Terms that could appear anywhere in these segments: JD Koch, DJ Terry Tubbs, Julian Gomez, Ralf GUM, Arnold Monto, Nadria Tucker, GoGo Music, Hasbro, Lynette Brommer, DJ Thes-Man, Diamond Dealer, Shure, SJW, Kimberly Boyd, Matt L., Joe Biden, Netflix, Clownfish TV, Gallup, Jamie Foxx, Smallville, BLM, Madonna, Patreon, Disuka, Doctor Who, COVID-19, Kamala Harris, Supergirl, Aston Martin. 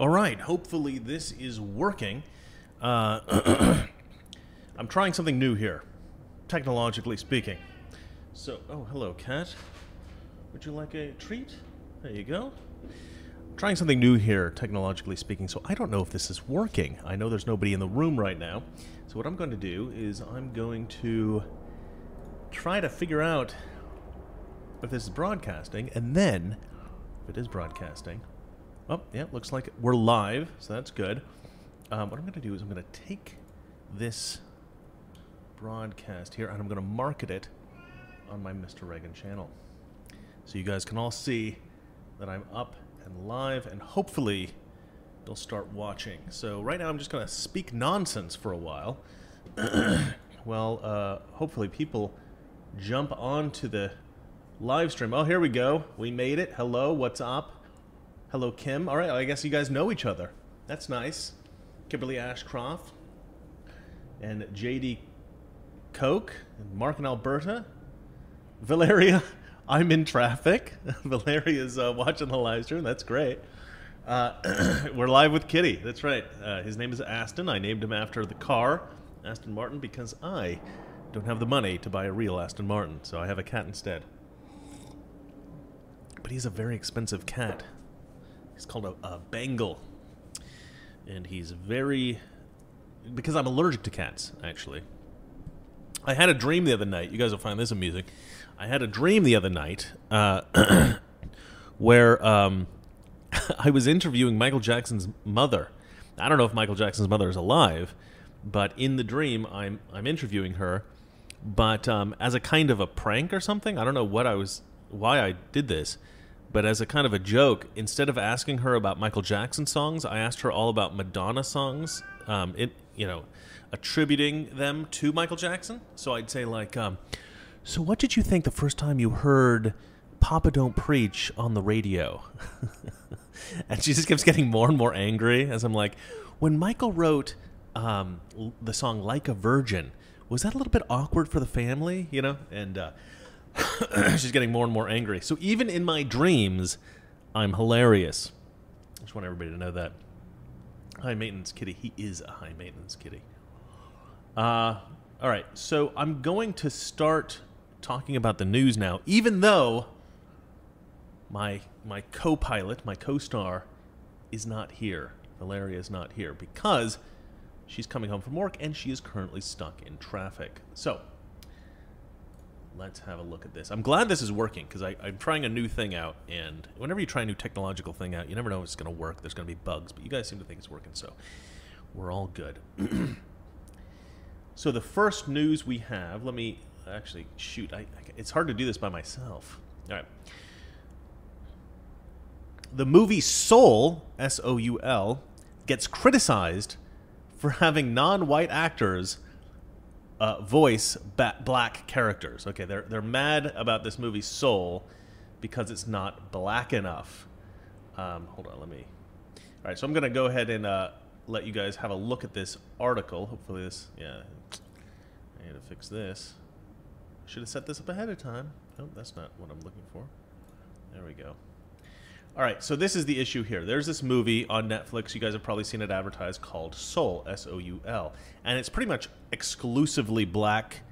All right, hopefully this is working. I'm trying something new here, technologically speaking. So, oh, hello, cat. Would you like a treat? There you go. I'm trying something new here, technologically speaking, so I don't know if this is working. I know there's nobody in the room right now. So what I'm going to do is I'm going to try to figure out if this is broadcasting, and then if it is broadcasting... Oh, yeah, looks like we're live, so that's good. What I'm going to do is I'm going to take this broadcast here, and I'm going to market it on my Mr. Reagan channel. So you guys can all see that I'm up and live, and hopefully you'll start watching. So right now I'm just going to speak nonsense for a while. Well, hopefully people jump onto the live stream. Oh, here we go. We made it. Hello, what's up? Hello, Kim. All right, I guess you guys know each other. That's nice. Kimberly Ashcroft and JD Koch and Mark and Alberta. Valeria, I'm in traffic. Valeria's watching the live stream. That's great. We're live with Kitty. That's right. His name is Aston. I named him after the car, Aston Martin, because I don't have the money to buy a real Aston Martin, so I have a cat instead. But he's a very expensive cat. He's called a Bengal, and he's very, because I'm allergic to cats, actually. I had a dream the other night, you guys will find this amusing, I had a dream the other night where I was interviewing Michael Jackson's mother. I don't know if Michael Jackson's mother is alive, but in the dream I'm interviewing her, but as a kind of a prank or something, I don't know what I was, why I did this. But as a kind of a joke, instead of asking her about Michael Jackson songs, I asked her all about Madonna songs, you know, attributing them to Michael Jackson. So I'd say, like, so what did you think the first time you heard Papa Don't Preach on the radio? And she just keeps getting more and more angry as I'm like, when Michael wrote the song Like a Virgin, was that a little bit awkward for the family, you know? And... she's getting more and more angry. So even in my dreams, I'm hilarious. I just want everybody to know that. High maintenance kitty. He is a high maintenance kitty. All right. So I'm going to start talking about the news now, even though my co-pilot, my co-star, is not here. Valeria is not here because she's coming home from work and she is currently stuck in traffic. So... let's have a look at this. I'm glad this is working because I'm trying a new thing out, and whenever you try a new technological thing out, you never know if it's going to work. There's going to be bugs, but you guys seem to think it's working, so we're all good. So the first news we have, let me actually, shoot, it's hard to do this by myself. All right. The movie Soul, S-O-U-L, gets criticized for having non-white actors voice black characters. Okay, they're mad about this movie Soul because it's not black enough. Hold on, let me... All right, so I'm going to go ahead and let you guys have a look at this article. Hopefully this... yeah. I need to fix this. Should have set this up ahead of time. Nope, that's not what I'm looking for. There we go. All right, so this is the issue here. There's this movie on Netflix. You guys have probably seen it advertised called Soul, S-O-U-L. And it's pretty much exclusively black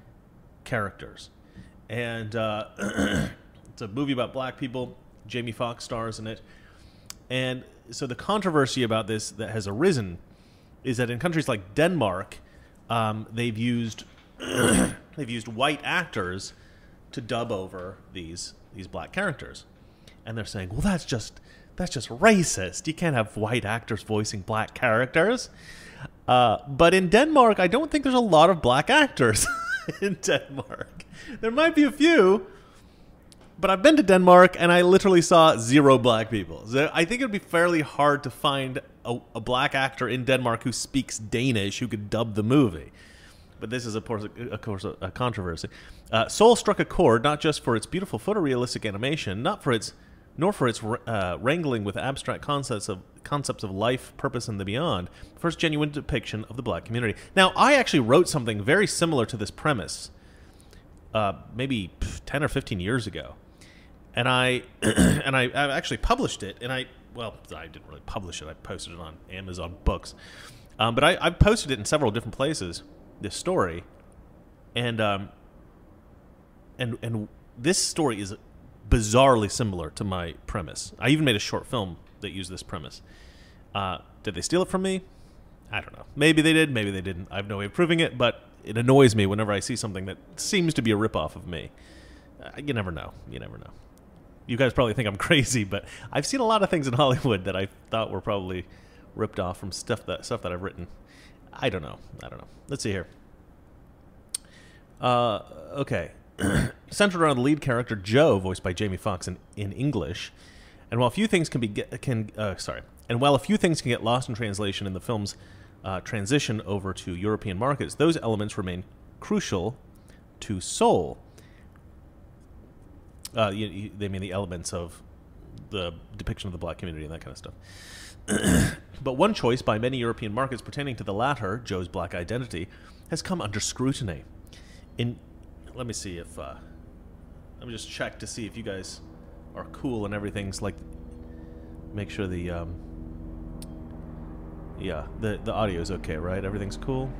characters. And it's a movie about black people. Jamie Foxx stars in it. And so the controversy about this that has arisen is that in countries like Denmark, they've used white actors to dub over these black characters. And they're saying, well, that's just racist. You can't have white actors voicing black characters. But in Denmark, I don't think there's a lot of black actors in Denmark. There might be a few, but I've been to Denmark and I literally saw zero black people. So I think it would be fairly hard to find a black actor in Denmark who speaks Danish who could dub the movie. But this is, of course, a controversy. Soul struck a chord not just for its beautiful photorealistic animation, nor for its wrangling with abstract concepts of life, purpose, and the beyond. First genuine depiction of the black community. Now, I actually wrote something very similar to this premise maybe 10 or 15 years ago. And I actually published it, and I well, I didn't really publish it. I posted it on Amazon Books. But I posted it in several different places, this story. And this story is bizarrely similar to my premise. I even made a short film that used this premise. Did they steal it from me? I don't know. Maybe they did, maybe they didn't. I have no way of proving it, but it annoys me whenever I see something that seems to be a ripoff of me. You never know. You never know. You guys probably think I'm crazy, but I've seen a lot of things in Hollywood that I thought were probably ripped off from stuff that I've written. I don't know. I don't know. Let's see here. Okay. Centered around the lead character Joe, voiced by Jamie Foxx in English, and while few things can be get lost in translation in the film's transition over to European markets, those elements remain crucial to Soul. They mean the elements of the depiction of the black community and that kind of stuff. But one choice by many European markets pertaining to the latter, Joe's black identity, has come under scrutiny. Let me see if, let me just check to see if you guys are cool and everything's like, make sure the, yeah, the audio's okay, right? Everything's cool?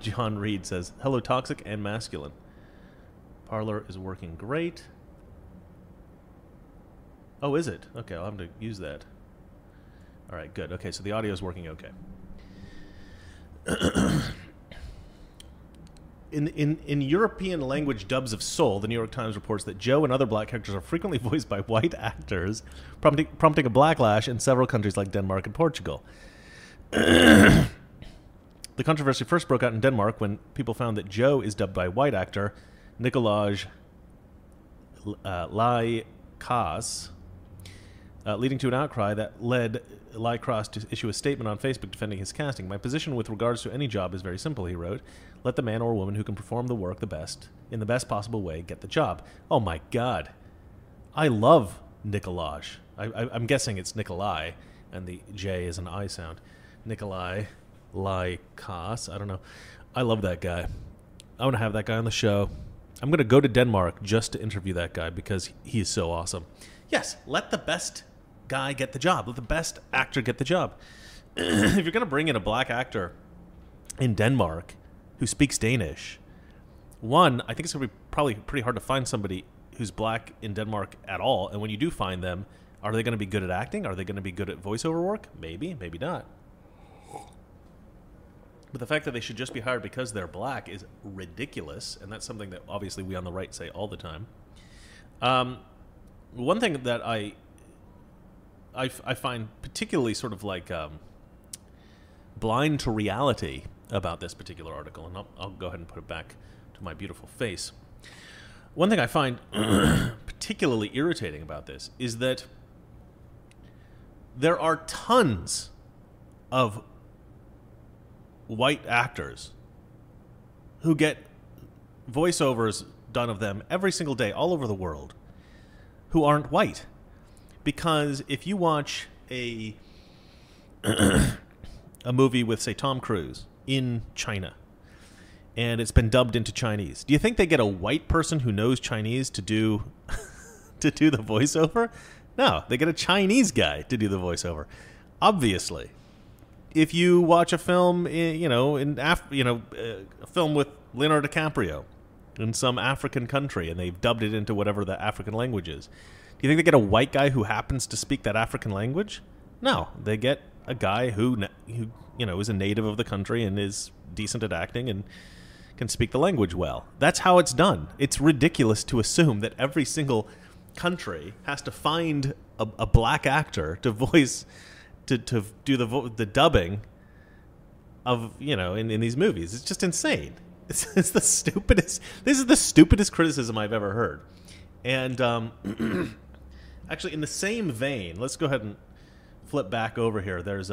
John Reed says, hello, toxic and masculine. Parlor is working great. Oh, is it? Okay, I'll have to use that. All right, good. Okay, so the audio's working okay. In European language dubs of Soul, the New York Times reports that Joe and other black characters are frequently voiced by white actors, prompting a backlash in several countries like Denmark and Portugal. The controversy first broke out in Denmark when people found that Joe is dubbed by white actor Nikolaj Lie Kaas, leading to an outcry that led Lie Kaas to issue a statement on Facebook defending his casting. My position with regards to any job is very simple, he wrote. Let the man or woman who can perform the work the best, in the best possible way, get the job. Oh my God. I love Nikolaj. I'm guessing it's Nikolaj, and the J is an I sound. Nikolaj Lie Kaas. I don't know. I love that guy. I want to have that guy on the show. I'm going to go to Denmark just to interview that guy because he is so awesome. Yes, let the best guy get the job. Let the best actor get the job. If you're going to bring in a black actor in Denmark who speaks Danish, one, I think it's going to be probably pretty hard to find somebody who's black in Denmark at all. And when you do find them, are they going to be good at acting? Are they going to be good at voiceover work? Maybe, maybe not. But the fact that they should just be hired because they're black is ridiculous. And that's something that obviously we on the right say all the time. One thing that I find particularly sort of like blind to reality about this particular article, and I'll go ahead and put it back to my beautiful face. One thing I find particularly irritating about this is that there are tons of white actors who get voiceovers done of them every single day all over the world who aren't white, because if you watch a movie with, say, Tom Cruise in China and it's been dubbed into Chinese, do you think they get a white person who knows Chinese to do to do the voiceover? No, they get a Chinese guy to do the voiceover. Obviously, if you watch a film, a film with Leonardo DiCaprio in some African country and they've dubbed it into whatever the African language is, do you think they get a white guy who happens to speak that African language? No, they get a guy who is a native of the country and is decent at acting and can speak the language well. That's how it's done. It's ridiculous to assume that every single country has to find a black actor to voice to do the dubbing of in these movies. It's just insane. It's the stupidest. This is the stupidest criticism I've ever heard. And actually, in the same vein, let's go ahead and flip back over here. There's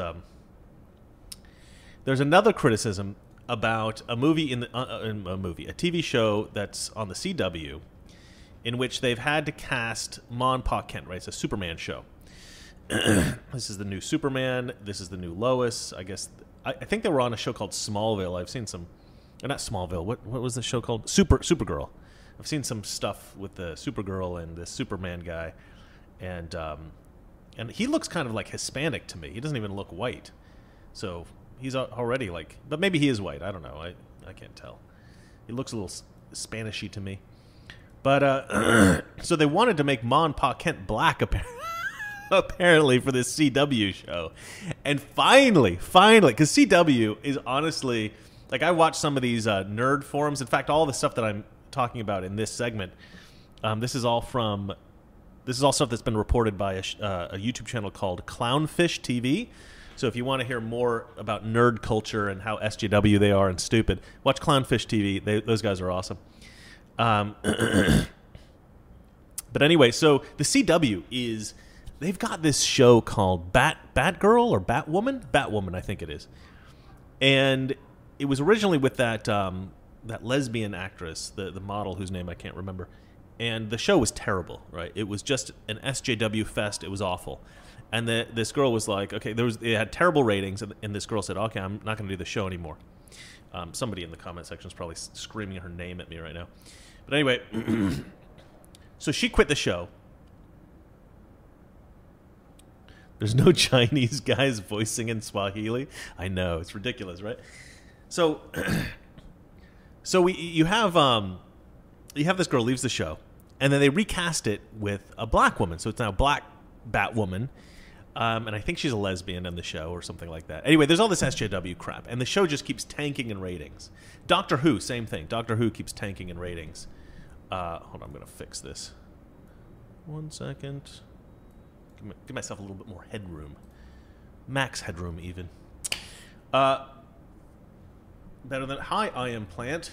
another criticism about a movie a TV show that's on the CW, in which they've had to cast Ma and Pa Kent. Right, it's a Superman show. This is the new Superman. This is the new Lois. I guess I think they were on a show called Smallville. I've seen some. Not Smallville. What was the show called? Supergirl. I've seen some stuff with the Supergirl and the Superman guy, and And he looks kind of like Hispanic to me. He doesn't even look white. So he's already like, but maybe he is white. I don't know. I can't tell. He looks a little Spanishy to me. But so they wanted to make Ma and Pa Kent black apparently for this CW show. And finally, because CW is honestly, like, I watch some of these nerd forums. In fact, all the stuff that I'm talking about in this segment, this is all stuff that's been reported by a YouTube channel called Clownfish TV. So if you want to hear more about nerd culture and how SJW they are and stupid, watch Clownfish TV. Those guys are awesome. But anyway, so the CW is, they've got this show called Batgirl or Batwoman? Batwoman, I think it is. And it was originally with that that lesbian actress, the model whose name I can't remember. And the show was terrible, right? It was just an SJW fest. It was awful. And this girl was like, okay, it had terrible ratings, and this girl said, okay, I'm not going to do the show anymore. Somebody in the comment section is probably screaming her name at me right now. But anyway, so she quit the show. There's no Chinese guys voicing in Swahili. I know, it's ridiculous, right? So, you have this girl leaves the show, and then they recast it with a black woman. So it's now Black Batwoman. And I think she's a lesbian on the show or something like that. Anyway, there's all this SJW crap, and the show just keeps tanking in ratings. Doctor Who, same thing. Doctor Who keeps tanking in ratings. Hold on, I'm going to fix this. 1 second. Give myself a little bit more headroom. Max headroom, even. Better than... Hi, I am Plant.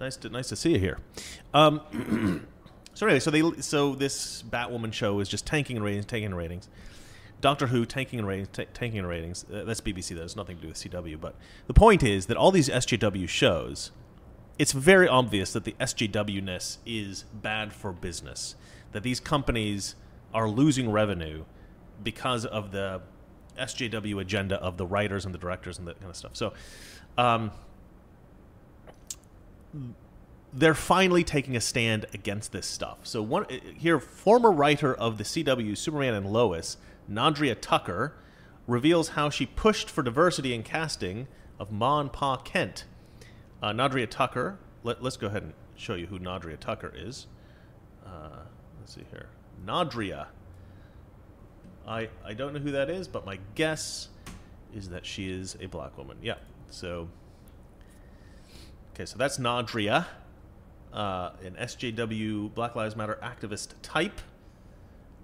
Nice to see you here. So anyway, so this Batwoman show is just tanking in ratings, Doctor Who tanking in ratings, tanking in ratings. That's BBC. That has nothing to do with CW. But the point is that all these SJW shows, it's very obvious that the SJW-ness is bad for business. That these companies are losing revenue because of the SJW agenda of the writers and the directors and that kind of stuff. So. They're finally taking a stand against this stuff. So former writer of the CW Superman and Lois, Nadria Tucker, reveals how she pushed for diversity in casting of Ma and Pa Kent. Nadria Tucker, let's go ahead and show you who Nadria Tucker is. Let's see here. Nadria. I don't know who that is, but my guess is that she is a black woman. Yeah, so... Okay, so that's Nadria, an SJW Black Lives Matter activist type.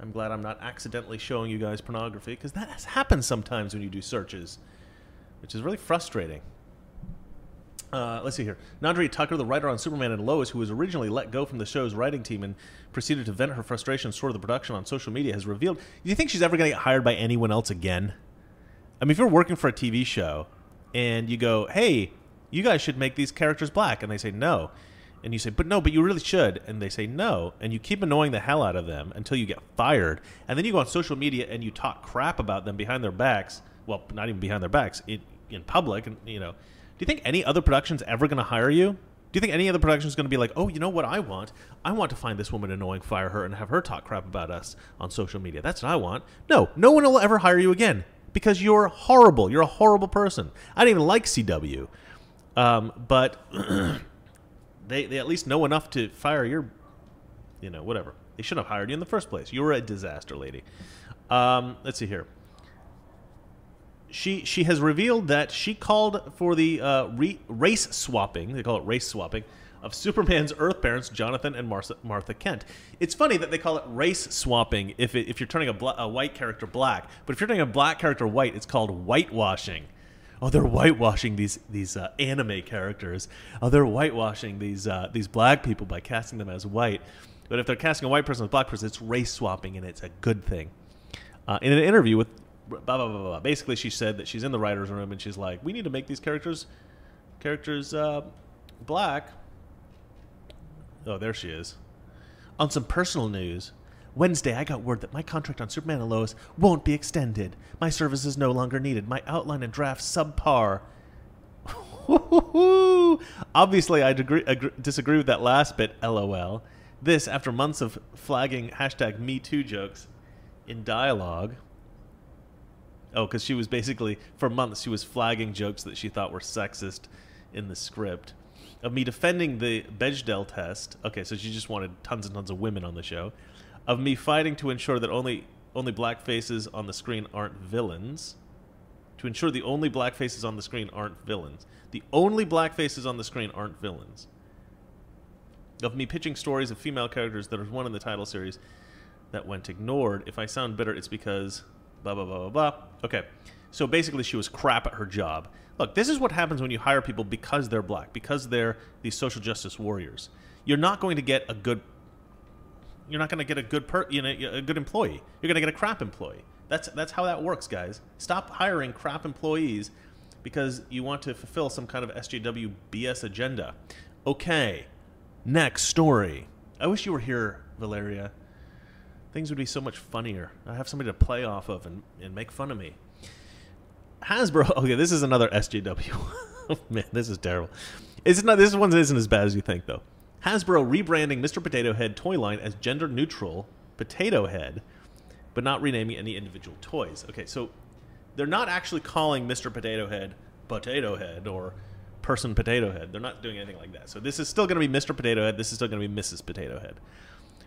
I'm glad I'm not accidentally showing you guys pornography, because that happens sometimes when you do searches, which is really frustrating. Let's see here. Nadria Tucker, the writer on Superman and Lois, who was originally let go from the show's writing team and proceeded to vent her frustration toward the production on social media, has revealed... Do you think she's ever going to get hired by anyone else again? I mean, if you're working for a TV show and you go, hey... You guys should make these characters black. And they say no. And you say, but no, but you really should. And they say no. And you keep annoying the hell out of them until you get fired. And then you go on social media and you talk crap about them behind their backs. Well, not even behind their backs. In public. And, you know, do you think any other production's ever going to hire you? Do you think any other production's going to be like, oh, you know what I want? I want to find this woman annoying, fire her, and have her talk crap about us on social media. That's what I want. No, no one will ever hire you again because you're horrible. You're a horrible person. I didn't even like CW. But they at least know enough to fire your, you know, whatever. They shouldn't have hired you in the first place. You were a disaster, lady. Let's see here. She has revealed that she called for the race swapping. They call it race swapping of Superman's Earth parents, Jonathan and Martha Kent. It's funny that they call it race swapping if you're turning a white character black. But if you're turning a black character white, it's called whitewashing. Oh, they're whitewashing these anime characters. Oh, they're whitewashing these black people by casting them as white. But if they're casting a white person as a black person, it's race swapping, and it's a good thing. In an interview with blah, blah, blah, blah, basically she said that she's in the writer's room, and she's like, we need to make these characters black. Oh, there she is. On some personal news... Wednesday, I got word that my contract on Superman and Lois won't be extended. My service is no longer needed. My outline and draft subpar. Obviously, I disagree with that last bit, LOL. This after months of flagging hashtag #MeToo jokes in dialogue. Oh, because she was basically, for months, she was flagging jokes that she thought were sexist in the script. Of me defending the Bechdel test. Okay, so she just wanted tons and tons of women on the show. Of me fighting to ensure that only black faces on the screen aren't villains. To ensure the only black faces on the screen aren't villains. The only black faces on the screen aren't villains. Of me pitching stories of female characters that was one in the title series that went ignored. If I sound bitter, it's because blah, blah, blah, blah, blah. Okay, so basically she was crap at her job. Look, this is what happens when you hire people because they're black, because they're these social justice warriors. You're not going to get a good... You're not going to get a good employee. You're going to get a crap employee. That's how that works, guys. Stop hiring crap employees because you want to fulfill some kind of SJW BS agenda. Okay, next story. I wish you were here, Valeria. Things would be so much funnier. I have somebody to play off of and make fun of me. Hasbro. Okay, this is another SJW. Oh, man, this is terrible. It's not. This one isn't as bad as you think, though. Hasbro rebranding Mr. Potato Head toy line as gender-neutral Potato Head, but not renaming any individual toys. Okay, so they're not actually calling Mr. Potato Head, or Person Potato Head. They're not doing anything like that. So this is still going to be Mr. Potato Head. This is still going to be Mrs. Potato Head.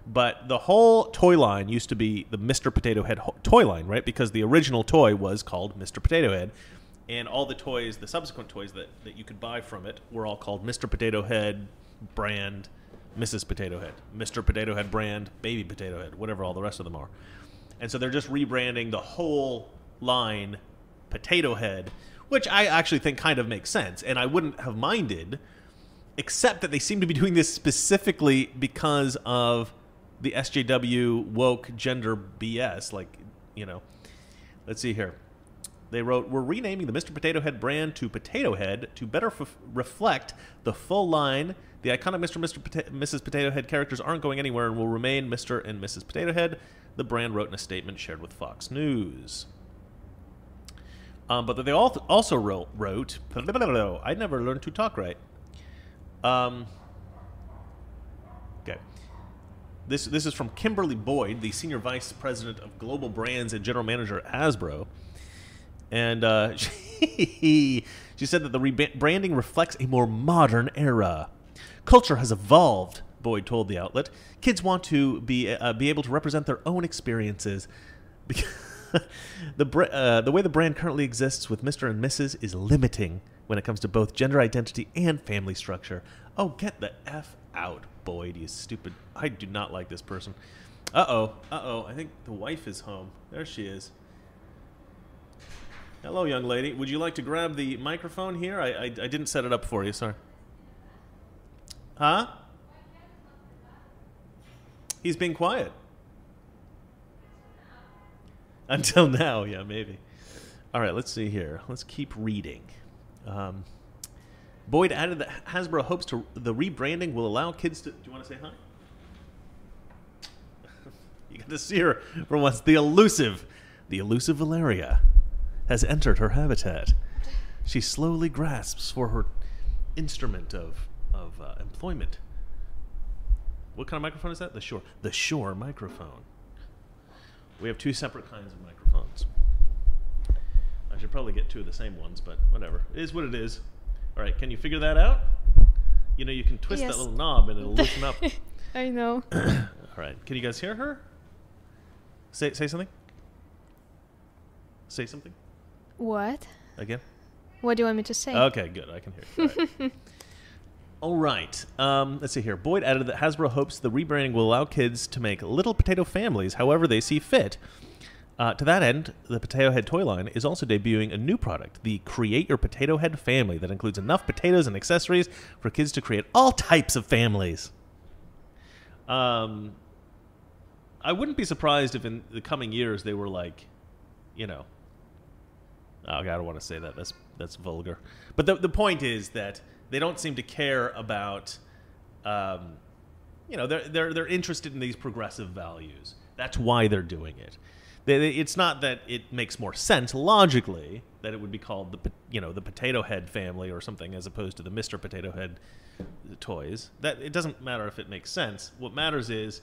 But the whole toy line used to be the Mr. Potato Head toy line, right? Because the original toy was called Mr. Potato Head, and all the toys, the subsequent toys that you could buy from it were all called Mr. Potato Head brand, Mrs. Potato Head, Mr. Potato Head brand, Baby Potato Head, whatever all the rest of them are. And so they're just rebranding the whole line Potato Head, which I actually think kind of makes sense. And I wouldn't have minded, except that they seem to be doing this specifically because of the SJW woke gender BS. Like, you know, let's see here. They wrote, we're renaming the Mr. Potato Head brand to Potato Head to better reflect the full line. The iconic Mr. and Mrs. Potato Head characters aren't going anywhere and will remain Mr. and Mrs. Potato Head, the brand wrote in a statement shared with Fox News. But they also wrote, I never learned to talk right. Okay. This is from Kimberly Boyd, the Senior Vice President of Global Brands and General Manager at Hasbro. And she said that the rebranding reflects a more modern era. Culture has evolved, Boyd told the outlet. Kids want to be able to represent their own experiences. The way the brand currently exists with Mr. and Mrs. is limiting when it comes to both gender identity and family structure. Oh, get the F out, Boyd, you stupid. I do not like this person. Uh-oh, uh-oh. I think the wife is home. There she is. Hello, young lady. Would you like to grab the microphone here? I didn't set it up for you, sorry. Huh? He's being quiet. Until now, yeah, maybe. All right, let's see here. Let's keep reading. Boyd added that Hasbro hopes the rebranding will allow kids to... Do you want to say hi? You got to see her for once. The elusive Valeria has entered her habitat. She slowly grasps for her instrument of employment. What kind of microphone is that? The Shure microphone. We have two separate kinds of microphones. I should probably get two of the same ones, but whatever. It is what it is. All right, can you figure that out? You know, you can twist that little knob and it'll loosen up. I know. All right, can you guys hear her? Say something. Say something. What? Again? What do you want me to say? Okay, good. I can hear you. All right. All right, let's see here. Boyd added that Hasbro hopes the rebranding will allow kids to make little potato families however they see fit. To that end, the Potato Head toy line is also debuting a new product, the Create Your Potato Head Family, that includes enough potatoes and accessories for kids to create all types of families. I wouldn't be surprised if in the coming years they were like, you know... Oh, God, I don't want to say that. That's vulgar. But the point is that... They don't seem to care about, you know, they're interested in these progressive values. That's why they're doing it. It's not that it makes more sense logically that it would be called the, you know, the Potato Head family or something as opposed to the Mr. Potato Head toys. That it doesn't matter if it makes sense. What matters is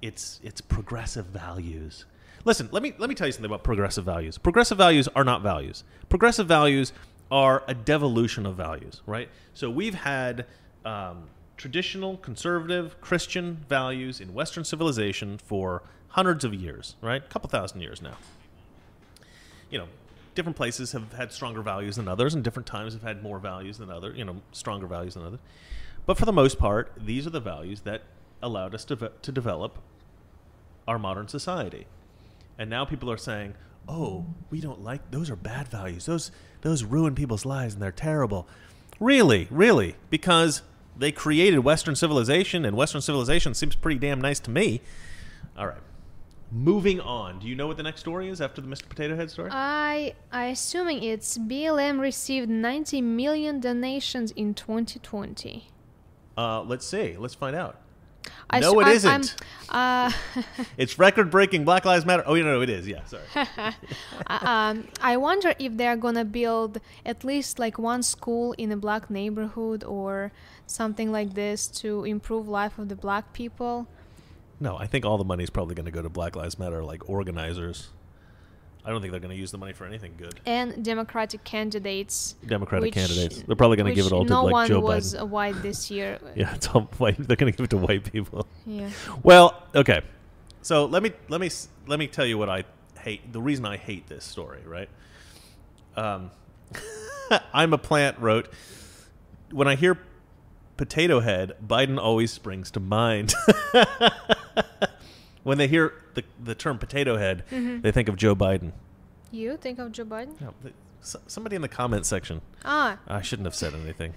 it's progressive values. Listen, let me tell you something about progressive values. Progressive values are not values. Progressive values are a devolution of values, right? So we've had traditional, conservative, Christian values in Western civilization for hundreds of years, right? A couple thousand years now. You know, different places have had stronger values than others, and different times have had more values than others, you know, stronger values than others. But for the most part, these are the values that allowed us to develop our modern society. And now people are saying, oh, we don't like, those are bad values. Those ruin people's lives and they're terrible. Really, really, because they created Western civilization, and Western civilization seems pretty damn nice to me. All right. Moving on. Do you know what the next story is after the Mr. Potato Head story? I assuming it's BLM received 90 million donations in 2020. Let's see. Let's find out. No, it isn't. It's record-breaking Black Lives Matter. Oh, no, it is. Yeah, sorry. I wonder if they're going to build at least like one school in a black neighborhood or something like this to improve life of the black people. No, I think all the money is probably going to go to Black Lives Matter like organizers. I don't think they're going to use the money for anything good. And Democratic candidates. They're probably going to give it all to like Joe Biden. No one was white this year. Yeah, it's all white. They're going to give it to white people. Yeah. Well, okay. So let me tell you what I hate. The reason I hate this story, right? I'm a Plant wrote, when I hear Potato Head, Biden always springs to mind. When they hear the term Potato Head, they think of Joe Biden. You think of Joe Biden? No, somebody in the comment section. Ah. I shouldn't have said anything.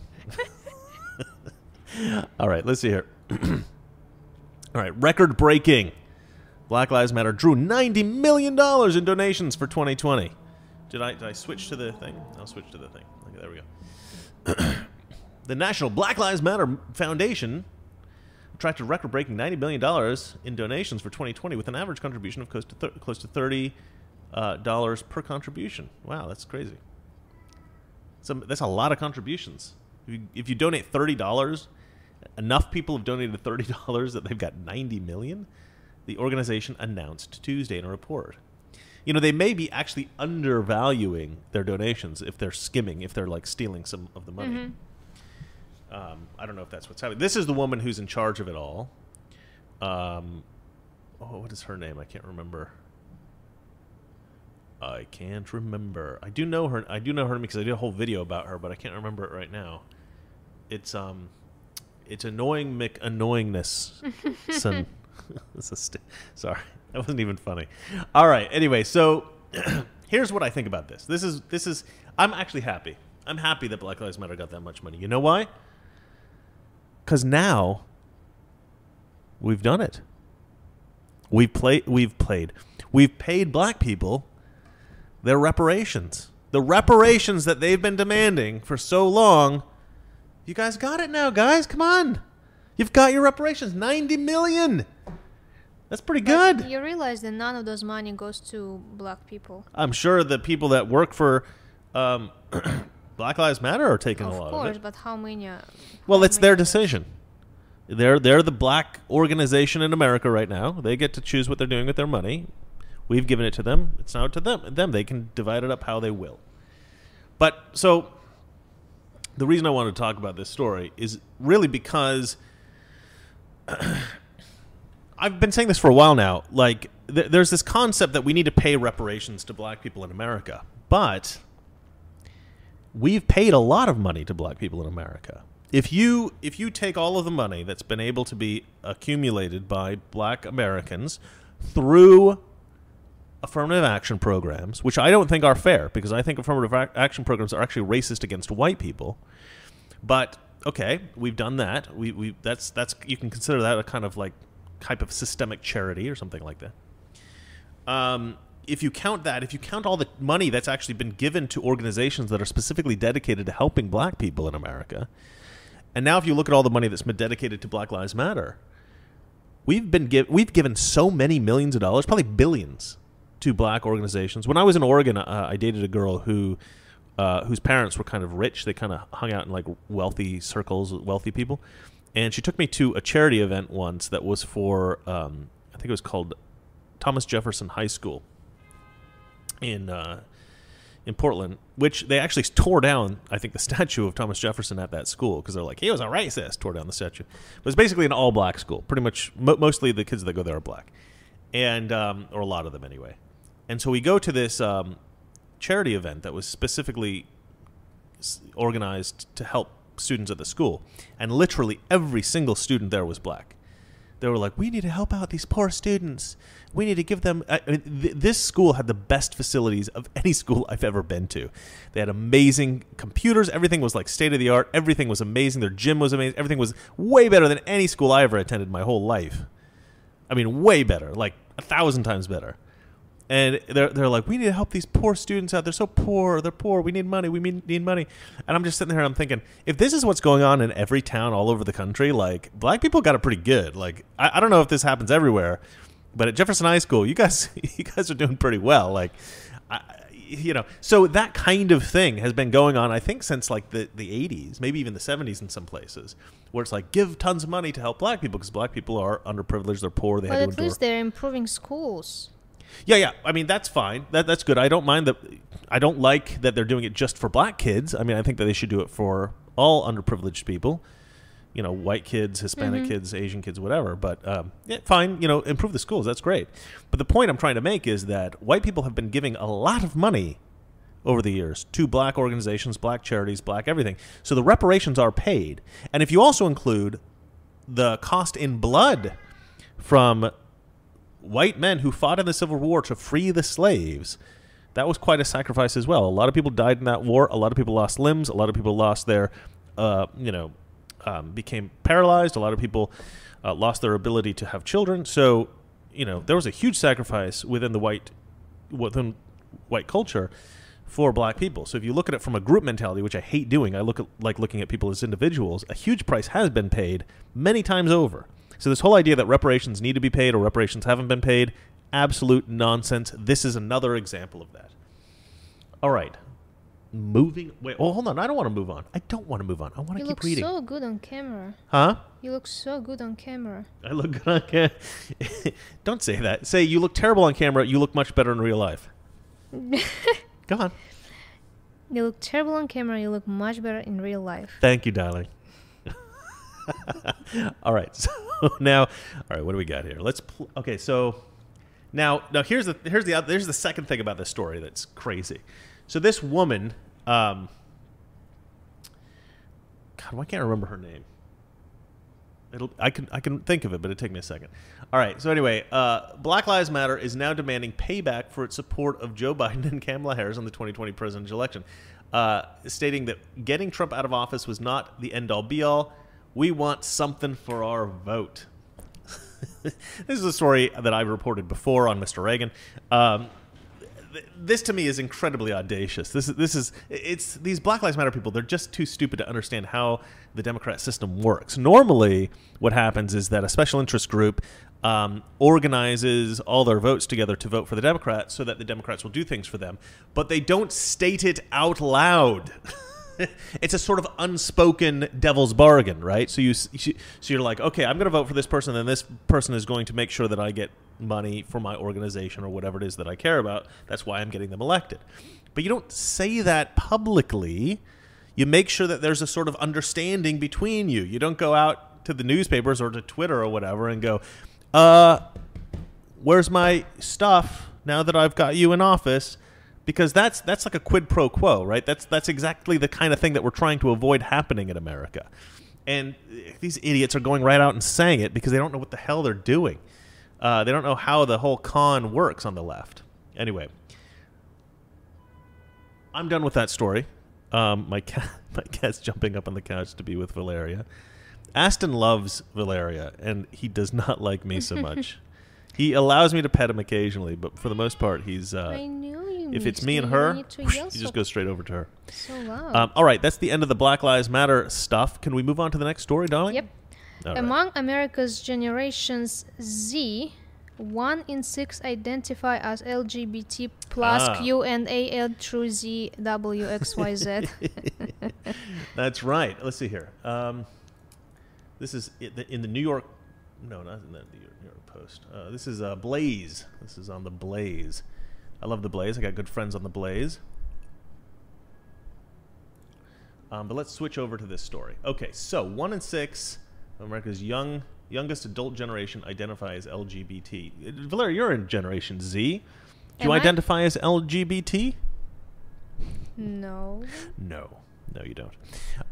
All right, let's see here. All right, record-breaking. Black Lives Matter drew $90 million in donations for 2020. Did I switch to the thing? I'll switch to the thing. Okay, there we go. The National Black Lives Matter Foundation attracted record-breaking $90 million in donations for 2020 with an average contribution of close to $30 per contribution. Wow, that's crazy. That's a lot of contributions. If you donate $30, enough people have donated $30 that they've got $90 million, the organization announced Tuesday in a report. You know, they may be actually undervaluing their donations if they're skimming, if they're like stealing some of the money. Mm-hmm. I don't know if that's what's happening. This is the woman who's in charge of it all. Oh, what is her name? I can't remember. I do know her. I do know her because I did a whole video about her, but I can't remember it right now. It's annoying McAnnoyingness. Sorry, that wasn't even funny. All right. Anyway, so here's what I think about this. This is. I'm actually happy. I'm happy that Black Lives Matter got that much money. You know why? Because now we've done it. We've paid black people their reparations. The reparations that they've been demanding for so long. You guys got it now, guys. Come on. You've got your reparations. 90 million. That's pretty good. But you realize that none of those money goes to black people. I'm sure the people that work for Black Lives Matter are taking a lot of it. Of course, but how many? Well, it's their decision. They're the black organization in America right now. They get to choose what they're doing with their money. We've given it to them. It's now to them. They can divide it up how they will. But so the reason I wanted to talk about this story is really because I've been saying this for a while now. Like, there's this concept that we need to pay reparations to black people in America. But we've paid a lot of money to black people in America. If you take all of the money that's been able to be accumulated by black Americans through affirmative action programs, which I don't think are fair, because I think affirmative action programs are actually racist against white people. But okay, we've done that. That's you can consider that a kind of like type of systemic charity or something like that. If you count that, if you count all the money that's actually been given to organizations that are specifically dedicated to helping black people in America, and now if you look at all the money that's been dedicated to Black Lives Matter, we've given so many millions of dollars, probably billions, to black organizations. When I was in Oregon, I dated a girl who whose parents were kind of rich. They kind of hung out in like wealthy circles with wealthy people. And she took me to a charity event once that was for, I think it was called Thomas Jefferson High School in Portland, which they actually tore down, I think, the statue of Thomas Jefferson at that school because they're like, he was a racist, tore down the statue. But it's basically an all-black school. Pretty much mostly the kids that go there are black, and or a lot of them anyway. And so we go to this charity event that was specifically organized to help students at the school, and literally every single student there was black. They were like, we need to help out these poor students. We need to give them... I mean, this school had the best facilities of any school I've ever been to. They had amazing computers. Everything was like state-of-the-art. Everything was amazing. Their gym was amazing. Everything was way better than any school I ever attended my whole life. I mean, way better. Like, 1,000 times better. And they're like, we need to help these poor students out. They're so poor. They're poor. We need money. We need money. And I'm just sitting there and I'm thinking, if this is what's going on in every town all over the country, like, black people got it pretty good. Like, I don't know if this happens everywhere, but at Jefferson High School, you guys are doing pretty well. Like, you know, so that kind of thing has been going on, I think, since like the 80s, maybe even the 70s in some places, where it's like, give tons of money to help black people because black people are underprivileged. They're poor. They had to endure. But at least they're improving schools. Yeah, yeah. I mean, that's fine. That's good. I don't mind that. I don't like that they're doing it just for black kids. I mean, I think that they should do it for all underprivileged people. You know, white kids, Hispanic kids, Asian kids, whatever. But yeah, fine. You know, improve the schools. That's great. But the point I'm trying to make is that white people have been giving a lot of money over the years to black organizations, black charities, black everything. So the reparations are paid. And if you also include the cost in blood from white men who fought in the Civil War to free the slaves, that was quite a sacrifice as well. A lot of people died in that war. A lot of people lost limbs. A lot of people lost their, you know, became paralyzed. A lot of people lost their ability to have children. So, you know, there was a huge sacrifice within the white culture for black people. So if you look at it from a group mentality, which I hate doing, I like looking at people as individuals, a huge price has been paid many times over. So this whole idea that reparations need to be paid or reparations haven't been paid, absolute nonsense. This is another example of that. All right. Moving. Wait, oh, hold on. I don't want to move on. I don't want to move on. I want to keep reading. You look so good on camera. Huh? You look so good on camera. I look good on camera. Don't say that. Say you look terrible on camera. You look much better in real life. Go on. You look terrible on camera. You look much better in real life. Thank you, darling. All right. So now, all right, what do we got here? Let's okay, so now here's the second thing about this story that's crazy. So this woman, God, why can't I remember her name? I can think of it, but it'd take me a second. All right. So anyway, Black Lives Matter is now demanding payback for its support of Joe Biden and Kamala Harris on the 2020 presidential election, stating that getting Trump out of office was not the end all be all. We want something for our vote. This is a story that I've reported before on Mr. Reagan. This to me is incredibly audacious. It's these Black Lives Matter people, they're just too stupid to understand how the Democrat system works. Normally, what happens is that a special interest group organizes all their votes together to vote for the Democrats so that the Democrats will do things for them, but they don't state it out loud. It's a sort of unspoken devil's bargain, right? So you're like, okay, I'm going to vote for this person, and this person is going to make sure that I get money for my organization or whatever it is that I care about. That's why I'm getting them elected. But you don't say that publicly. You make sure that there's a sort of understanding between you. You don't go out to the newspapers or to Twitter or whatever and go, where's my stuff now that I've got you in office? Because that's like a quid pro quo, right? That's exactly the kind of thing that we're trying to avoid happening in America. And these idiots are going right out and saying it because they don't know what the hell they're doing. They don't know how the whole con works on the left. Anyway, I'm done with that story. My cat's jumping up on the couch to be with Valeria. Aston loves Valeria, and he does not like me so much. He allows me to pet him occasionally, but for the most part, he's... I knew you. If it's me and her, you just go straight over to her. So loud. All right, that's the end of the Black Lives Matter stuff. Can we move on to the next story, darling? Yep. Among America's generations Z, 1 in 6 identify as LGBT plus QNAL through ZWXYZ. That's right. Let's see here. This is in the New York. No, not in the New York Post. This is Blaze. This is on the Blaze. I love the Blaze. I got good friends on the Blaze. But let's switch over to this story. Okay, so 1 in 6 of America's youngest adult generation identify as LGBT. Valeria, you're in Generation Z. Do you identify as LGBT? No. No. No, you don't.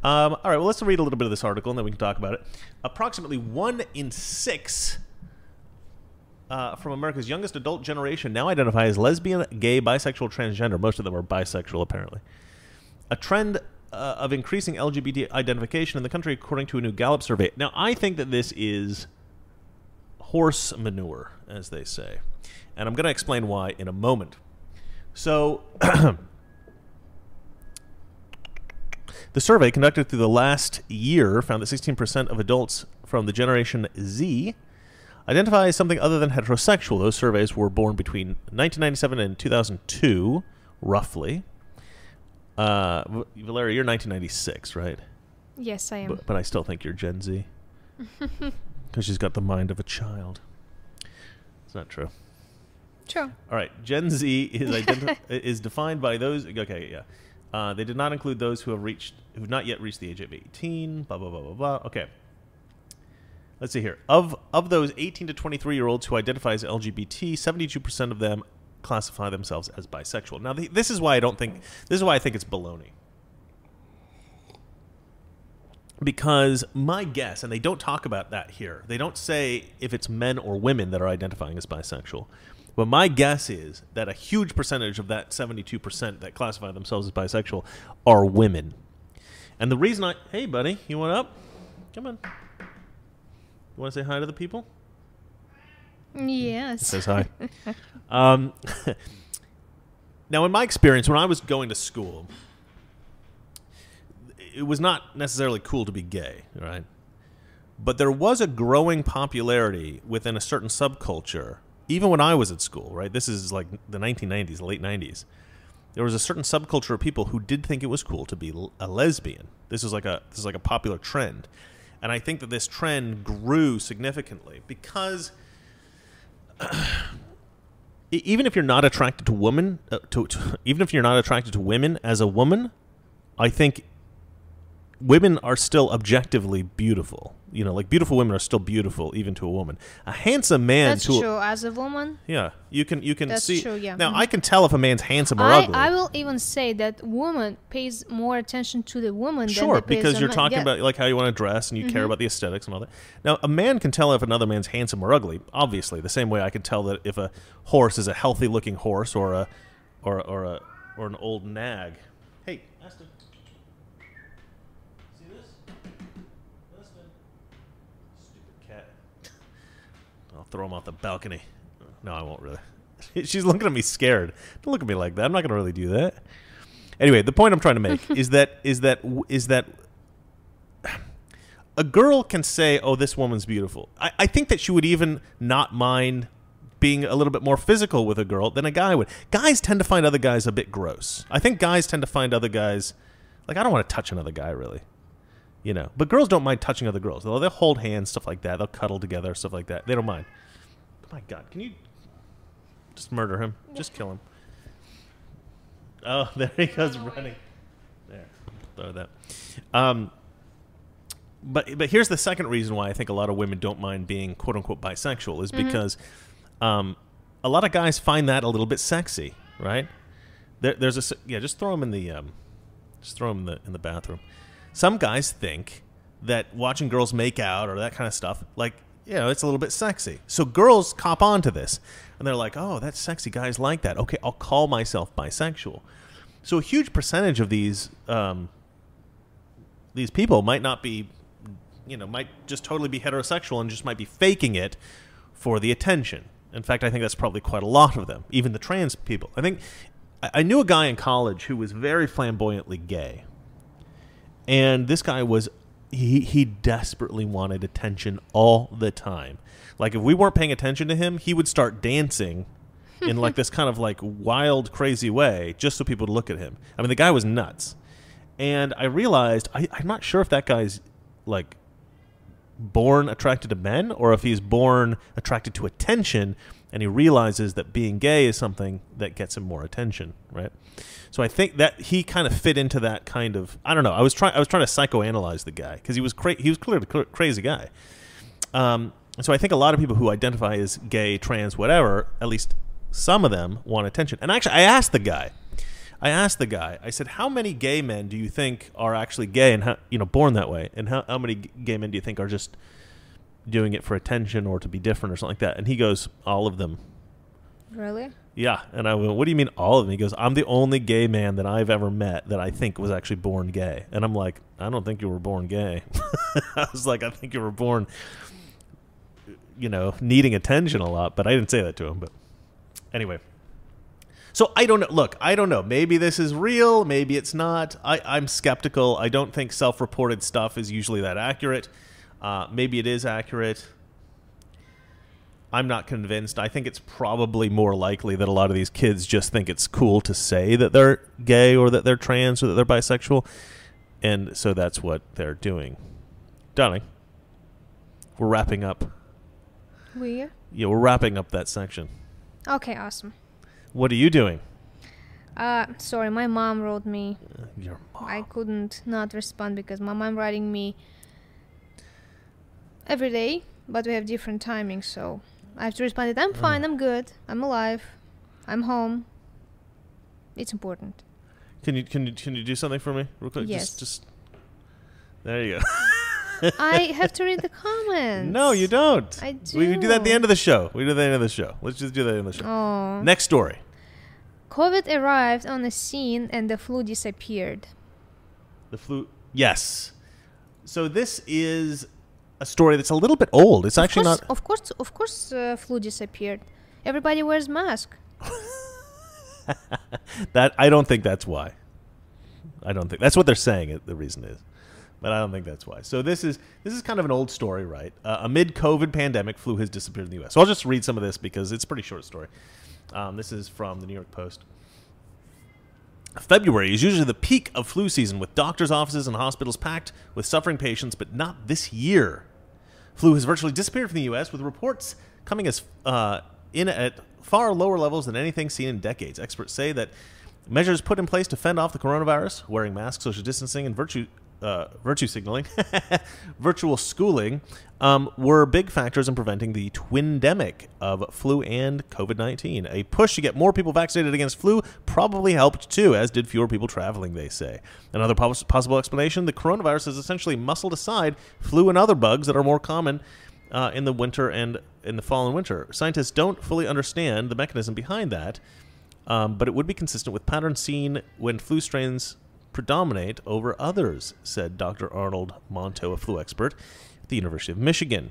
All right, well, let's read a little bit of this article, and then we can talk about it. Approximately 1 in 6 from America's youngest adult generation now identify as lesbian, gay, bisexual, transgender. Most of them are bisexual, apparently. A trend of increasing LGBT identification in the country, according to a new Gallup survey. Now, I think that this is horse manure, as they say. And I'm going to explain why in a moment. So... The survey conducted through the last year found that 16% of adults from the Generation Z identify as something other than heterosexual. Those surveys were born between 1997 and 2002, roughly. Valeria, you're 1996, right? Yes, I am. But I still think you're Gen Z. Because she's got the mind of a child. It's not true. True. All right. Gen Z is defined by those... Okay, yeah. They did not include those who've not yet reached the age of 18. Blah blah blah blah blah. Okay, let's see here. Of those 18 to 23-year-olds who identify as LGBT, 72% of them classify themselves as bisexual. Now, this is why I don't think it's baloney. Because my guess, and they don't talk about that here. They don't say if it's men or women that are identifying as bisexual. But my guess is that a huge percentage of that 72% that classify themselves as bisexual are women. And the reason I... Hey, buddy, you want up? Come on. You want to say hi to the people? Yes. It says hi. Now, in my experience, when I was going to school, it was not necessarily cool to be gay, right? But there was a growing popularity within a certain subculture... Even when I was at school, right? This is like the 1990s, late 90s. There was a certain subculture of people who did think it was cool to be a lesbian. This is like a popular trend, and I think that this trend grew significantly because even if you're not attracted to women, even if you're not attracted to women as a woman, I think women are still objectively beautiful. You know, like beautiful women are still beautiful even to a woman. A handsome man that's to true. As a woman, yeah, you can that's see. True, yeah. Now I can tell if a man's handsome or ugly. I will even say that woman pays more attention to the woman. Sure, than because you're talking about like how you want to dress and you care about the aesthetics and all that. Now a man can tell if another man's handsome or ugly. Obviously, the same way I can tell that if a horse is a healthy-looking horse or an old nag. Hey, Aston. Throw him off the balcony. No, I won't really. She's looking at me scared. Don't look at me like that. I'm not going to really do that. Anyway, the point I'm trying to make is that a girl can say, "Oh, this woman's beautiful." I think that she would even not mind being a little bit more physical with a girl than a guy would. Guys tend to find other guys a bit gross. I think guys tend to find other guys like I don't want to touch another guy really. You know, but girls don't mind touching other girls. They'll hold hands, stuff like that. They'll cuddle together, stuff like that. They don't mind. Oh my God, can you just murder him? Yeah. Just kill him. Oh, there he goes running. There, throw that. But here's the second reason why I think a lot of women don't mind being quote unquote bisexual is because a lot of guys find that a little bit sexy, right? There's a yeah. Just throw him in the just throw him in the bathroom. Some guys think that watching girls make out or that kind of stuff, like, you know, it's a little bit sexy. So girls cop on to this. And they're like, oh, that's sexy. Guys like that. Okay, I'll call myself bisexual. So a huge percentage of these people might not be, you know, might just totally be heterosexual and just might be faking it for the attention. In fact, I think that's probably quite a lot of them, even the trans people. I think I knew a guy in college who was very flamboyantly gay. And this guy was he desperately wanted attention all the time. Like, if we weren't paying attention to him, he would start dancing in like this kind of like wild, crazy way just so people would look at him. I mean, the guy was nuts. And I realized I'm not sure if that guy's like born attracted to men or if he's born attracted to attention and he realizes that being gay is something that gets him more attention, right? So I think that he kind of fit into that kind of, I don't know. I was trying to psychoanalyze the guy because he was clearly a crazy guy. So I think a lot of people who identify as gay, trans, whatever, at least some of them want attention. And actually, I asked the guy, I said, how many gay men do you think are actually gay and how, you know, born that way? And how many gay men do you think are just doing it for attention or to be different or something like that? And he goes, all of them. Really? Yeah. And I went, what do you mean all of them? He goes, I'm the only gay man that I've ever met that I think was actually born gay. And I'm like, I don't think you were born gay. I was like, I think you were born, you know, needing attention a lot. But I didn't say that to him. But anyway. So I don't know. Look, I don't know. Maybe this is real. Maybe it's not. I'm skeptical. I don't think self-reported stuff is usually that accurate. Maybe it is accurate. I'm not convinced. I think it's probably more likely that a lot of these kids just think it's cool to say that they're gay or that they're trans or that they're bisexual. And so that's what they're doing. Darling, we're wrapping up. We? Yeah, we're wrapping up that section. Okay, awesome. What are you doing? Sorry, my mom wrote me. Your mom. I couldn't not respond because my mom writing me every day, but we have different timings, so I have to respond that I'm fine, I'm good, I'm alive, I'm home. It's important. Can you do something for me real quick? Yes. Just there you go. I have to read the comments. No, you don't. I do. We do that at the end of the show. We do that at the end of the show. Let's just do that at the end of the show. Oh. Next story. COVID arrived on the scene and the flu disappeared. The flu, yes. So this is a story that's a little bit old. It's actually not. Of course, flu disappeared. Everybody wears masks. That I don't think that's why. I don't think that's what they're saying. The reason is, but I don't think that's why. So this is kind of an old story, right? Amid COVID pandemic, flu has disappeared in the U.S. So I'll just read some of this because it's a pretty short story. This is from the New York Post. February is usually the peak of flu season, with doctors' offices and hospitals packed with suffering patients, but not this year. Flu has virtually disappeared from the U.S., with reports coming as in at far lower levels than anything seen in decades. Experts say that measures put in place to fend off the coronavirus, wearing masks, social distancing, and virtue signaling, virtual schooling, were big factors in preventing the twindemic of flu and COVID-19. A push to get more people vaccinated against flu probably helped too, as did fewer people traveling, they say. Another possible explanation, the coronavirus has essentially muscled aside flu and other bugs that are more common in the winter and in the fall and winter. Scientists don't fully understand the mechanism behind that, but it would be consistent with patterns seen when flu strains predominate over others, said Dr. Arnold Monto, a flu expert at the University of Michigan.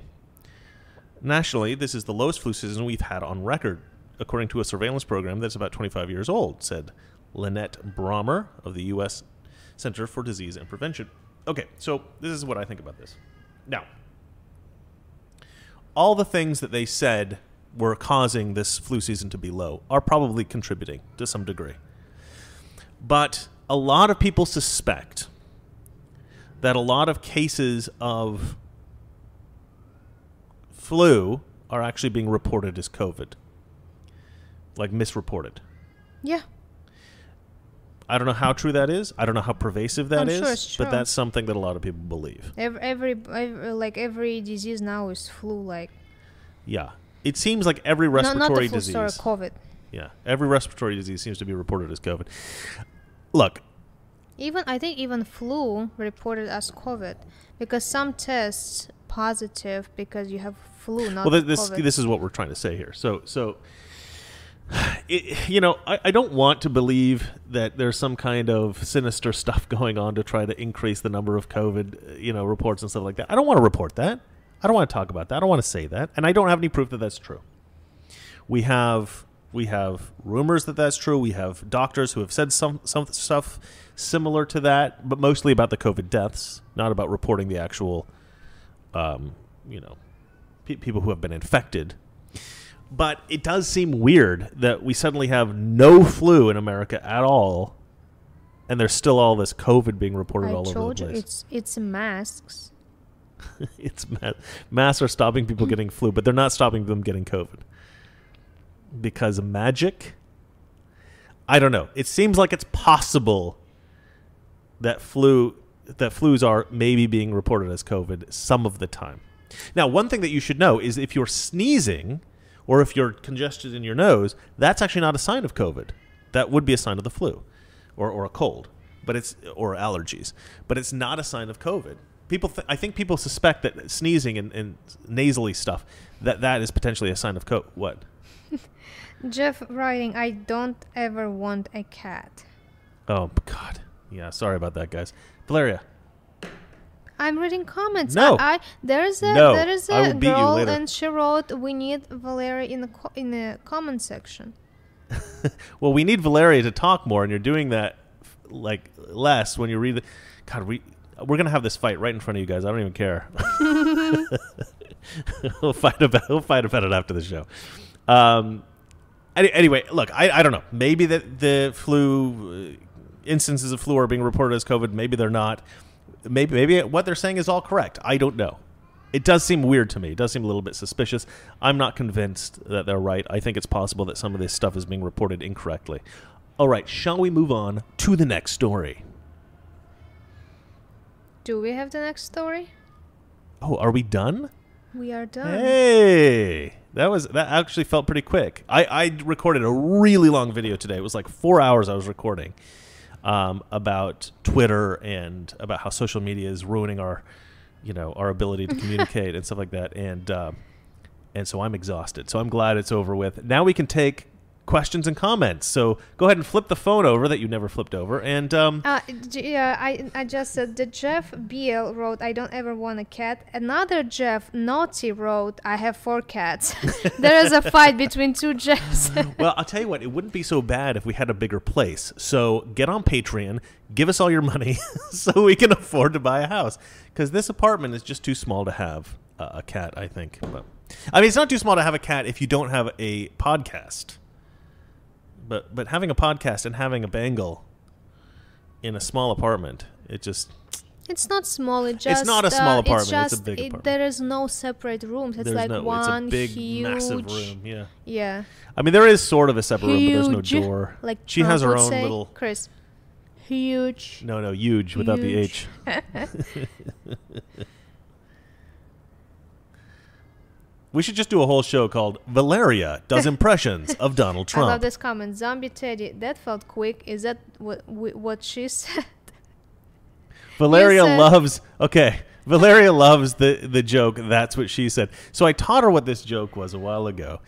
Nationally, this is the lowest flu season we've had on record, according to a surveillance program that's about 25 years old, said Lynette Brommer of the U.S. Center for Disease and Prevention. Okay, so this is what I think about this. Now, all the things that they said were causing this flu season to be low are probably contributing to some degree. But a lot of people suspect that a lot of cases of flu are actually being reported as COVID, like misreported. Yeah. I don't know how true that is. I don't know how pervasive that is. I'm sure it's true. But that's something that a lot of people believe. Every disease now is flu-like. Yeah. It seems like every respiratory disease. Not the flu, sorry, COVID. Yeah. Every respiratory disease seems to be reported as COVID. Look, I think even flu reported as COVID because some tests positive because you have flu, not well, COVID. This is what we're trying to say here. So it, you know, I don't want to believe that there's some kind of sinister stuff going on to try to increase the number of COVID, you know, reports and stuff like that. I don't want to report that. I don't want to talk about that. I don't want to say that. And I don't have any proof that that's true. We have We have rumors that that's true. We have doctors who have said some stuff similar to that, but mostly about the COVID deaths, not about reporting the actual, you know, people who have been infected. But it does seem weird that we suddenly have no flu in America at all, and there's still all this COVID being reported all over the place. I told you, it's masks. Masks are stopping people getting flu, but they're not stopping them getting COVID. Because of magic? I don't know. It seems like it's possible that flus are maybe being reported as COVID some of the time. Now, one thing that you should know is if you're sneezing or if you're congested in your nose, that's actually not a sign of COVID. That would be a sign of the flu or a cold, but it's or allergies. But it's not a sign of COVID. People, I think people suspect that sneezing and nasally stuff, that is potentially a sign of COVID. What? Jeff writing, I don't ever want a cat. Oh, God. Yeah, sorry about that, guys. Valeria. I'm reading comments. No. There is a girl and she wrote, we need Valeria in the comment section. Well, we need Valeria to talk more, and you're doing that like less when you read the... God, we're going to have this fight right in front of you guys. I don't even care. We'll fight about it after the show. Anyway, look, I don't know. Maybe the flu instances of flu are being reported as COVID. Maybe they're not. Maybe what they're saying is all correct. I don't know. It does seem weird to me. It does seem a little bit suspicious. I'm not convinced that they're right. I think it's possible that some of this stuff is being reported incorrectly. All right, shall we move on to the next story? Do we have the next story? Oh, are we done? We are done. Hey, that actually felt pretty quick. I recorded a really long video today. It was like 4 hours I was recording about Twitter and about how social media is ruining our, you know, our ability to communicate and stuff like that. And so I'm exhausted. So I'm glad it's over with. Now we can take questions and comments. So go ahead and flip the phone over that you never flipped over. And yeah, I just said the Jeff Beale wrote, I don't ever want a cat. Another Jeff Naughty wrote, I have 4 cats. There is a fight between 2 Jeffs. Well, I'll tell you what, it wouldn't be so bad if we had a bigger place. So get on Patreon, give us all your money so we can afford to buy a house. Because this apartment is just too small to have a cat, I think. But I mean, it's not too small to have a cat if you don't have a podcast. But having a podcast and having a Bengal in a small apartment, it just... It's not small. It's not a small apartment. It's a big apartment. There is no separate rooms. It's like one big, massive room. Yeah. Yeah. I mean, there is sort of a separate room, but there's no door. Like she has her own little... Chris. Huge. No, no, huge without the H. We should just do a whole show called Valeria Does Impressions of Donald Trump. I love this comment. Zombie Teddy, that felt quick. Is that what she said? Valeria loves... Okay. Valeria loves the joke. That's what she said. So I taught her what this joke was a while ago.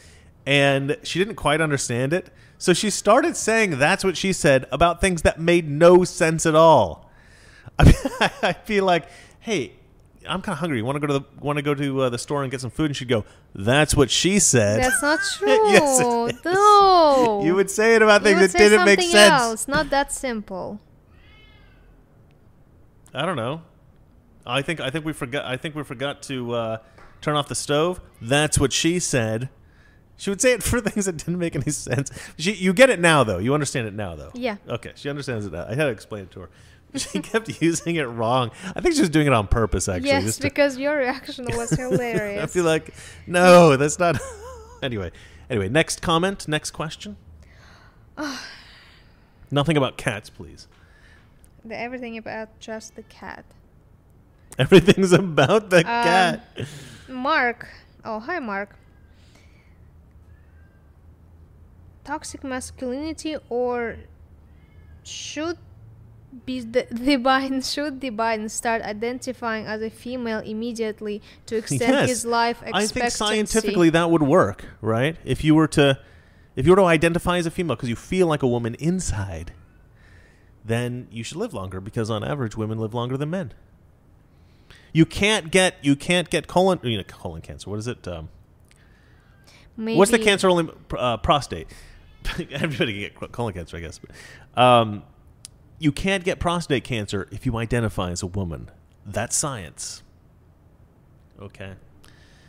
And she didn't quite understand it. So she started saying that's what she said about things that made no sense at all. I mean, I feel like, hey... I'm kind of hungry. Want to go to the store and get some food? And she'd go, that's what she said. That's not true. Yes, it is. No. You would say it about things that didn't make sense. Else. Not that simple. I don't know. I think we forgot. I think we forgot to turn off the stove. That's what she said. She would say it for things that didn't make any sense. You get it now, though. You understand it now, though. Yeah. Okay. She understands it now. I had to explain it to her. She kept using it wrong. I think she was doing it on purpose, actually. Yes, because your reaction was hilarious. I feel like, no, that's not... Anyway, next comment, next question. Nothing about cats, please. Everything about just the cat. Everything's about the cat. Mark. Oh, hi, Mark. Toxic masculinity or should Biden start identifying as a female immediately to extend his life expectancy? I think scientifically that would work, right? If you were to identify as a female because you feel like a woman inside, then you should live longer because on average women live longer than men. You can't get colon cancer. What is it? What's the cancer only prostate? everybody can get colon cancer, I guess. But, you can't get prostate cancer if you identify as a woman. That's science. Okay.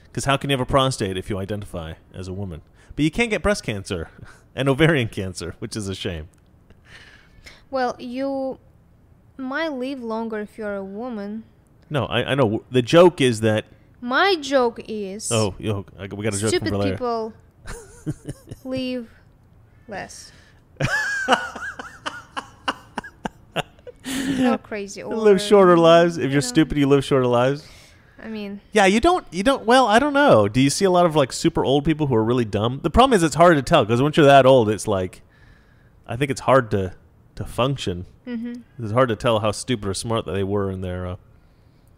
Because how can you have a prostate if you identify as a woman? But you can't get breast cancer and ovarian cancer, which is a shame. Well, you might live longer if you're a woman. No, I know. The joke is that... My joke is... Oh, yo, we got a joke from earlier. Stupid people live less. No, crazy. Or, live shorter lives. If you're stupid, you live shorter lives. I mean, yeah, you don't. Well, I don't know. Do you see a lot of like super old people who are really dumb? The problem is it's hard to tell because once you're that old, it's like, I think it's hard to function. Mm-hmm. It's hard to tell how stupid or smart that they were in their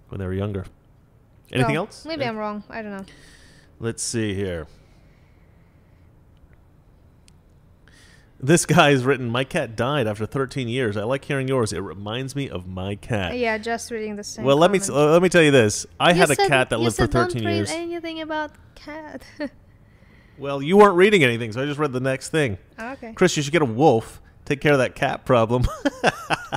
when they were younger. Anything else? Maybe I'm wrong. I don't know. Let's see here. This guy has written, my cat died after 13 years. I like hearing yours. It reminds me of my cat. Yeah, just reading the same. Well, let me tell you this. I had a cat that lived for 13 years. You said don't read anything about cat. Well, you weren't reading anything, so I just read the next thing. Oh, okay. Chris, you should get a wolf. Take care of that cat problem.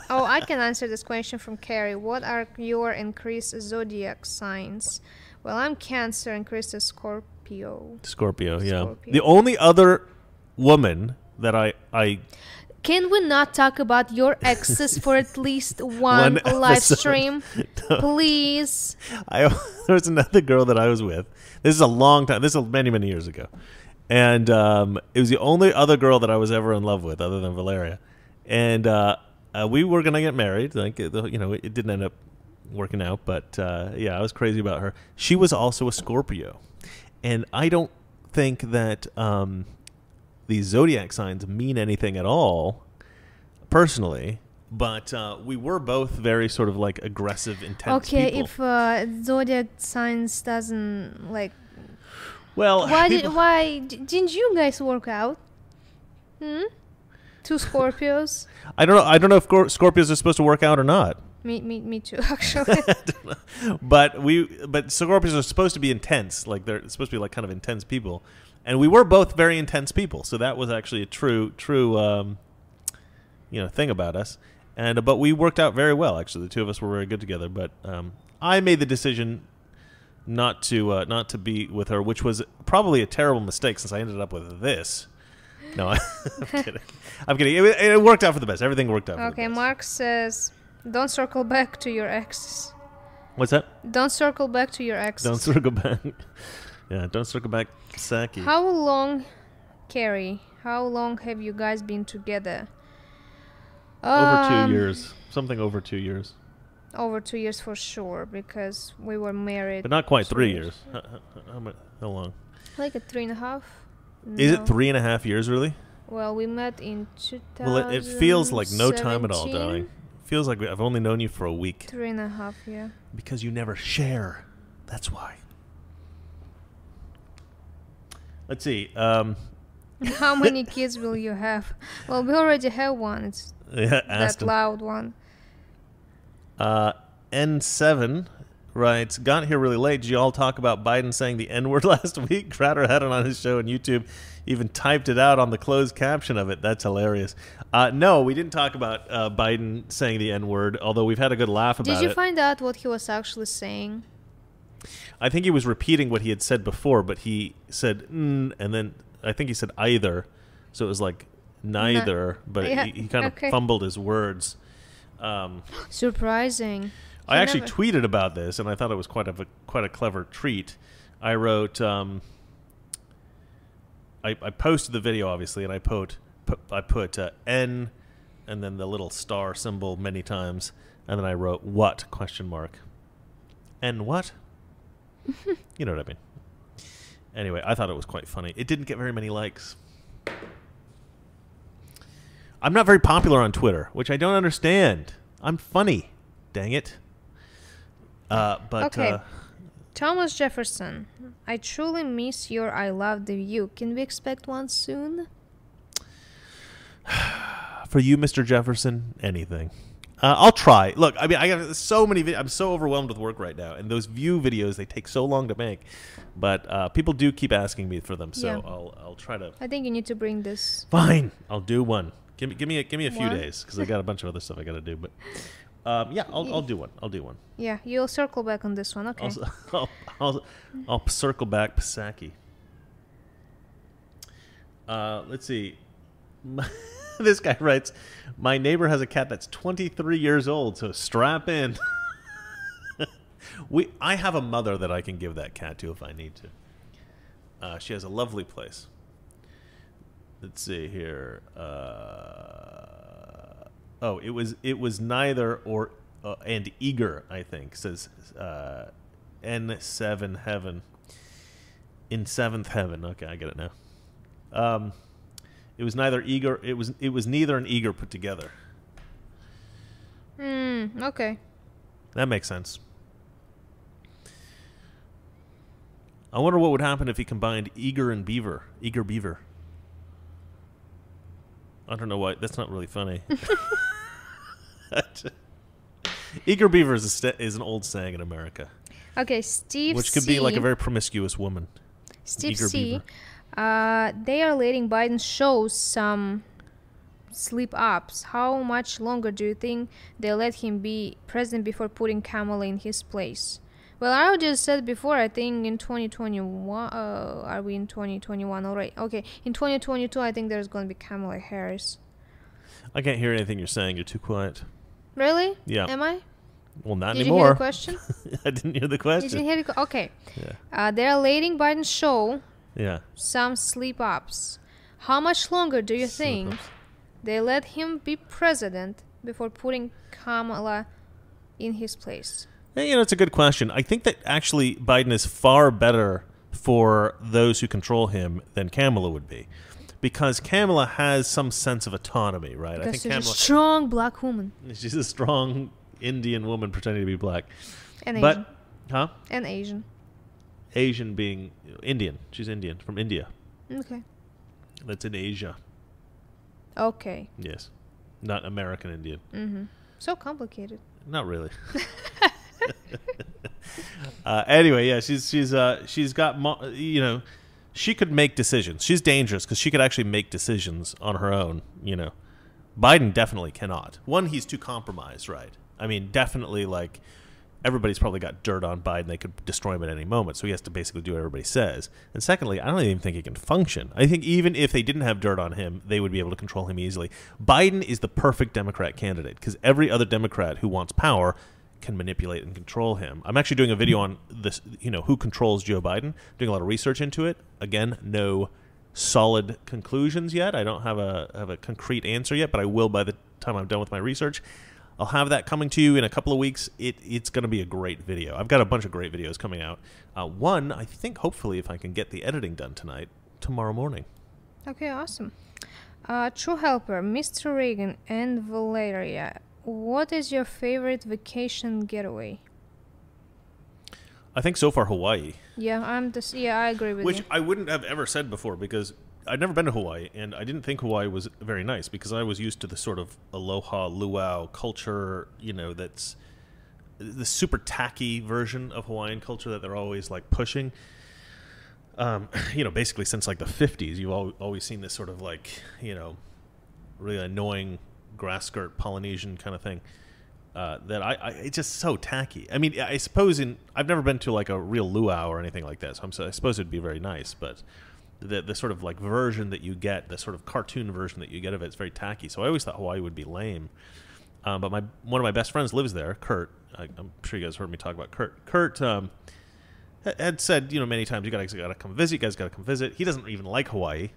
Oh, I can answer this question from Carrie. What are your and Chris' zodiac signs? Well, I'm Cancer and Chris is Scorpio. Scorpio, yeah. Scorpio. The only other woman... that I can we not talk about your exes for at least one live stream? No. Please. There was another girl that I was with. This is a long time. This is many, many years ago. And it was the only other girl that I was ever in love with other than Valeria. And we were going to get married. Like, you know, it didn't end up working out. But, yeah, I was crazy about her. She was also a Scorpio. And I don't think that... these zodiac signs mean anything at all, personally. But we were both very sort of like aggressive, intense people. Okay, if zodiac signs doesn't like, well, why didn't you guys work out? Hmm? Two Scorpios. I don't know. I don't know if Scorpios are supposed to work out or not. Me too, actually. but Scorpios are supposed to be intense. Like they're supposed to be like kind of intense people. And we were both very intense people, so that was actually a true, you know, thing about us. And but we worked out very well. Actually, the two of us were very good together. But I made the decision not to be with her, which was probably a terrible mistake since I ended up with this. No, I'm kidding. I'm kidding. It worked out for the best. Everything worked out. Okay, for the best. Mark says, "Don't circle back to your exes." What's that? Don't circle back to your exes. Don't circle back. Yeah, don't circle back, Saki. How long, Carrie, how long have you guys been together? Over 2 years. Something over 2 years. Over 2 years for sure, because we were married. But not quite 3 years. How long? Like a 3.5. No. Is it 3.5 years, really? Well, we met in 2017. Well, it feels like no time at all, darling. It feels like I've only known you for a week. 3.5, yeah. Because you never share. That's why. Let's see. How many kids will you have? Well, we already have one. It's that loud one. N7 writes, got here really late. Did you all talk about Biden saying the N-word last week? Crowder had it on his show and YouTube even typed it out on the closed caption of it. That's hilarious. No, we didn't talk about Biden saying the N-word, although we've had a good laugh about it. Did you find out what he was actually saying? I think he was repeating what he had said before, but he said, and then I think he said either. So it was like neither, but yeah, he kind of fumbled his words. Surprising. I actually tweeted about this, and I thought it was quite a clever treat. I wrote, I posted the video, obviously, and I put N and then the little star symbol many times, and then I wrote, what, question mark. N what? You know what I mean. Anyway, I thought it was quite funny. It didn't get very many likes. I'm not very popular on Twitter, which I don't understand. I'm funny. Dang it. Thomas Jefferson, I truly miss your I Love the View. Can we expect one soon? For you, Mr. Jefferson, anything. I'll try. Look, I mean, I got so many videos. I'm so overwhelmed with work right now, and those View videos, they take so long to make. But people do keep asking me for them, so yeah. I'll try to. I think you need to bring this. Fine, I'll do one. Give me a few days, because I got a bunch of other stuff I got to do. But yeah, I'll do one. Yeah, you'll circle back on this one. Okay. I'll circle back, Pisaki. Let's see. This guy writes, my neighbor has a cat that's 23 years old, so strap in. I have a mother that I can give that cat to if I need to. She has a lovely place. Let's see here. Oh, it was neither or and eager, I think, says N7 Heaven. In 7th Heaven. Okay, I get it now. It was neither eager. It was neither an eager put together. Hmm. Okay. That makes sense. I wonder what would happen if he combined eager and beaver. Eager beaver. I don't know why. That's not really funny. Eager beaver is an old saying in America. Okay, Steve. Which could be like a very promiscuous woman. Steve eager C. Beaver. They are letting Biden show some slip-ups. How much longer do you think they'll let him be president before putting Kamala in his place? Well, I just said before, I think in 2021... are we in 2021 already? Okay, in 2022, I think there's going to be Kamala Harris. I can't hear anything you're saying. You're too quiet. Really? Yeah. Am I? Well, not anymore. Did you hear the question? I didn't hear the question. You didn't hear the... Okay. Yeah. They're letting Biden show... Yeah. Some slip ups. How much longer do you think they let him be president before putting Kamala in his place? You know, it's a good question. I think that actually Biden is far better for those who control him than Kamala would be, because Kamala has some sense of autonomy, right? Because I think she's Kamala, a strong black woman. She's a strong Indian woman pretending to be black, and but, Asian. Huh? And Asian. Asian being Indian. She's Indian, from India. Okay. That's in Asia. Okay. Yes. Not American Indian. Mm-hmm. So complicated. Not really. Anyway, yeah, she's got, you know, she could make decisions. She's dangerous because she could actually make decisions on her own, you know. Biden definitely cannot. One, he's too compromised, right? I mean, definitely, like... Everybody's probably got dirt on Biden. They could destroy him at any moment. So he has to basically do what everybody says. And secondly, I don't even think he can function. I think even if they didn't have dirt on him, they would be able to control him easily. Biden is the perfect Democrat candidate because every other Democrat who wants power can manipulate and control him. I'm actually doing a video on this, you know, who controls Joe Biden. Doing a lot of research into it. Again, no solid conclusions yet. I don't have a concrete answer yet, but I will by the time I'm done with my research. I'll have that coming to you in a couple of weeks. It's going to be a great video. I've got a bunch of great videos coming out. One, I think, hopefully, if I can get the editing done tonight, tomorrow morning. Okay, awesome. True Helper, Mr. Reagan and Valeria, what is your favorite vacation getaway? I think so far Hawaii. Yeah, I agree with you. Which I wouldn't have ever said before because... I'd never been to Hawaii, and I didn't think Hawaii was very nice because I was used to the sort of aloha luau culture, you know, that's the super tacky version of Hawaiian culture that they're always, like, pushing. You know, basically since, like, the 50s, you've always seen this sort of, like, you know, really annoying grass skirt Polynesian kind of thing. It's just so tacky. I mean, I suppose I've never been to, like, a real luau or anything like that, so I suppose it'd be very nice, but... The sort of like version that you get, the sort of cartoon version that you get of it, it's very tacky. So I always thought Hawaii would be lame. But one of my best friends lives there, Kurt. I'm sure you guys heard me talk about Kurt. Kurt had said, you know, many times, you guys got to come visit. You guys got to come visit. He doesn't even like Hawaii.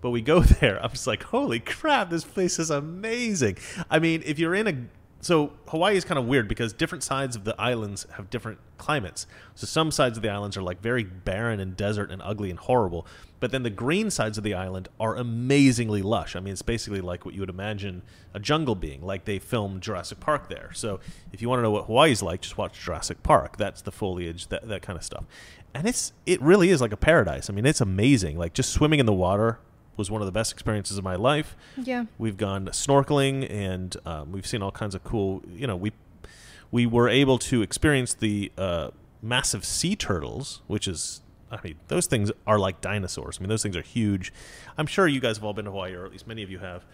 But we go there. I'm just like, holy crap, this place is amazing. I mean, if you're in so Hawaii is kind of weird because different sides of the islands have different climates. So some sides of the islands are like very barren and desert and ugly and horrible. But then the green sides of the island are amazingly lush. I mean, it's basically like what you would imagine a jungle being, like they filmed Jurassic Park there. So if you want to know what Hawaii's like, just watch Jurassic Park. That's the foliage, that kind of stuff. And it really is like a paradise. I mean, it's amazing. Like just swimming in the water was one of the best experiences of my life. Yeah. We've gone snorkeling, and we've seen all kinds of cool, you know, we were able to experience the massive sea turtles, which is, I mean, those things are like dinosaurs. I mean, those things are huge. I'm sure you guys have all been to Hawaii, or at least many of you have.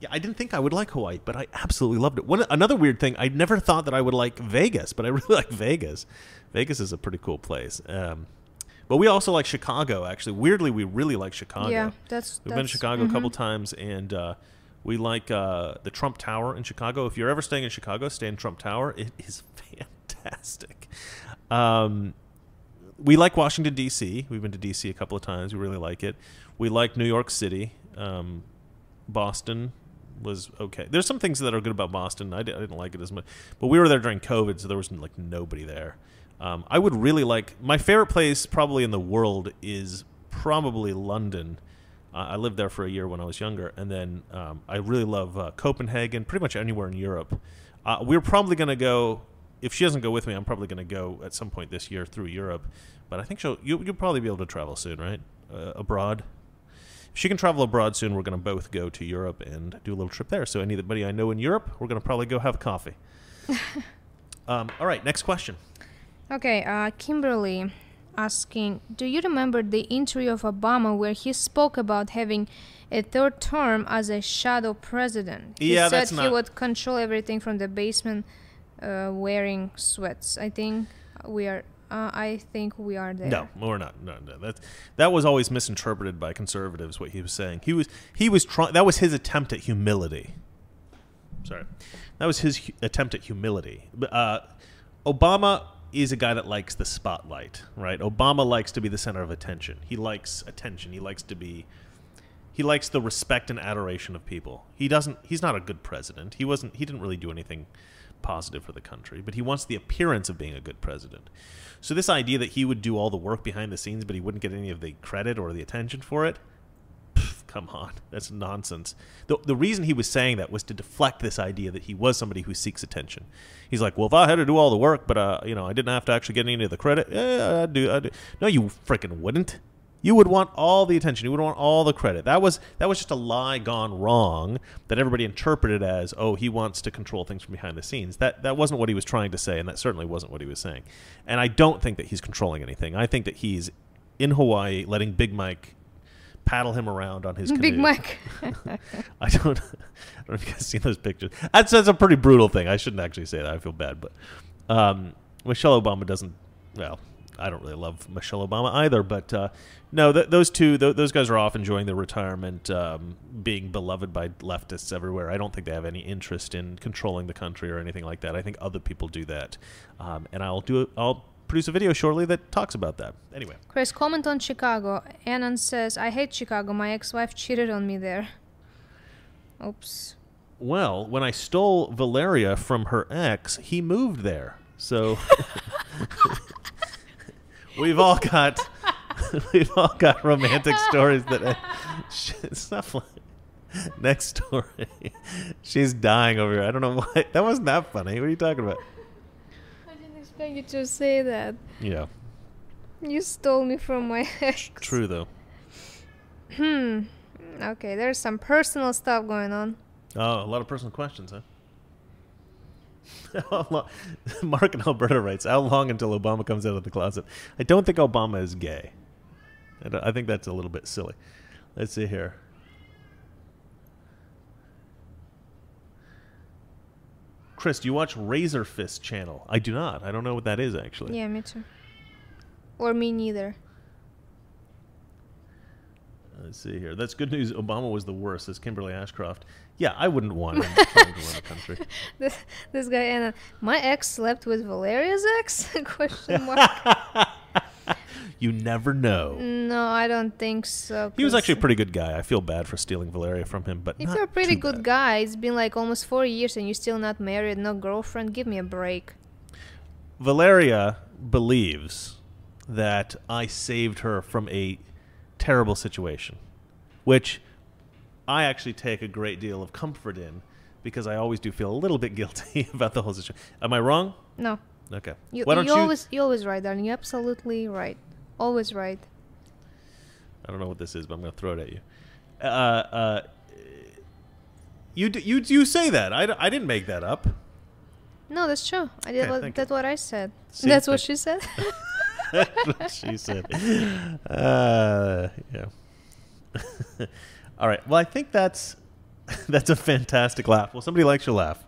Yeah, I didn't think I would like Hawaii, but I absolutely loved it. One, another weird thing, I never thought that I would like Vegas, but I really like Vegas. Vegas is a pretty cool place. But we also like Chicago, actually. Weirdly, we really like Chicago. Yeah, we've been to Chicago a couple times, and we like the Trump Tower in Chicago. If you're ever staying in Chicago, stay in Trump Tower. It is fantastic. We like Washington, D.C. We've been to D.C. a couple of times. We really like it. We like New York City. Boston was okay. There's some things that are good about Boston. I didn't like it as much. But we were there during COVID, so there was like nobody there. I would really like... My favorite place probably in the world is probably London. I lived there for a year when I was younger. And then I really love Copenhagen, pretty much anywhere in Europe. We're probably going to go... If she doesn't go with me, I'm probably going to go at some point this year through Europe. But I think you'll probably be able to travel soon, right? Abroad? If she can travel abroad soon, we're going to both go to Europe and do a little trip there. So anybody I know in Europe, we're going to probably go have coffee. All right, next question. Okay, Kimberly asking, do you remember the interview of Obama where he spoke about having a third term as a shadow president? He said he would control everything from the basement wearing sweats. I think we are there. No, we're not. No. That was always misinterpreted by conservatives, what he was saying. He was trying. That was his attempt at humility. Sorry, that was his attempt at humility. Obama is a guy that likes the spotlight, right? Obama likes to be the center of attention. He likes attention. He likes the respect and adoration of people. He's not a good president. He didn't really do anything positive for the country, but he wants the appearance of being a good president. So this idea that he would do all the work behind the scenes, but he wouldn't get any of the credit or the attention for it, come on, that's nonsense. The reason he was saying that was to deflect this idea that he was somebody who seeks attention. He's like, well, if I had to do all the work, but you know, I didn't have to actually get any of the credit, yeah, I'd do. No, you freaking wouldn't. You would want all the attention. You would want all the credit. That was just a lie gone wrong that everybody interpreted as, oh, he wants to control things from behind the scenes. That wasn't what he was trying to say, and that certainly wasn't what he was saying. And I don't think that he's controlling anything. I think that he's in Hawaii letting Big Mike paddle him around on his canoe. Big Mike. I don't know if you guys seen those pictures. That's a pretty brutal thing. I shouldn't actually say that. I feel bad. But Michelle Obama doesn't, well, I don't really love Michelle Obama either, but no, those guys are off enjoying their retirement, being beloved by leftists everywhere. I don't think they have any interest in controlling the country or anything like that. I think other people do that, and I'll produce a video shortly that talks about that. Anyway, Chris, comment on Chicago. Annan says, I hate Chicago. My ex-wife cheated on me there. Oops. Well, when I stole Valeria from her ex, he moved there, so... We've all got romantic stories that stuff like next story. She's dying over here. I don't know why that wasn't that funny. What are you talking about? I didn't expect you to say that. Yeah. You stole me from my ex. True though. Okay, there's some personal stuff going on. Oh, a lot of personal questions, huh? Mark in Alberta writes, how long until Obama comes out of the closet? I don't think Obama is gay. I think that's a little bit silly. Let's see here. Chris, do you watch Razor Fist channel? I do not. I don't know what that is, actually. Yeah, me too. Or me neither. Let's see here. That's good news. Obama was the worst, says Kimberly Ashcroft. Yeah, I wouldn't want him trying to run the country. This guy, Anna. My ex slept with Valeria's ex? Question mark. You never know. No, I don't think so. He was actually a pretty good guy. I feel bad for stealing Valeria from him, but if you're a pretty good guy, it's been like almost 4 years and you're still not married, no girlfriend, give me a break. Valeria believes that I saved her from a terrible situation, which I actually take a great deal of comfort in because I always do feel a little bit guilty about the whole situation. Am I wrong? No. Okay. You're always right, darling. You're absolutely right. Always right. I don't know what this is, but I'm going to throw it at you. You say that. I didn't make that up. No, that's true. I did. Yeah, that's what I said. See, that's what she said. That's what she said. Yeah. All right. Well, I think that's a fantastic laugh. Well, somebody likes your laugh.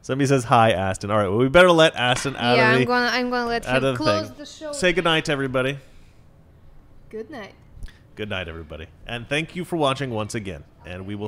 Somebody says hi, Aston. All right. Well, we better let Aston out. Yeah, I'm gonna let him close the show. Say good night to everybody. Good night. Good night, everybody, and thank you for watching once again. And we will.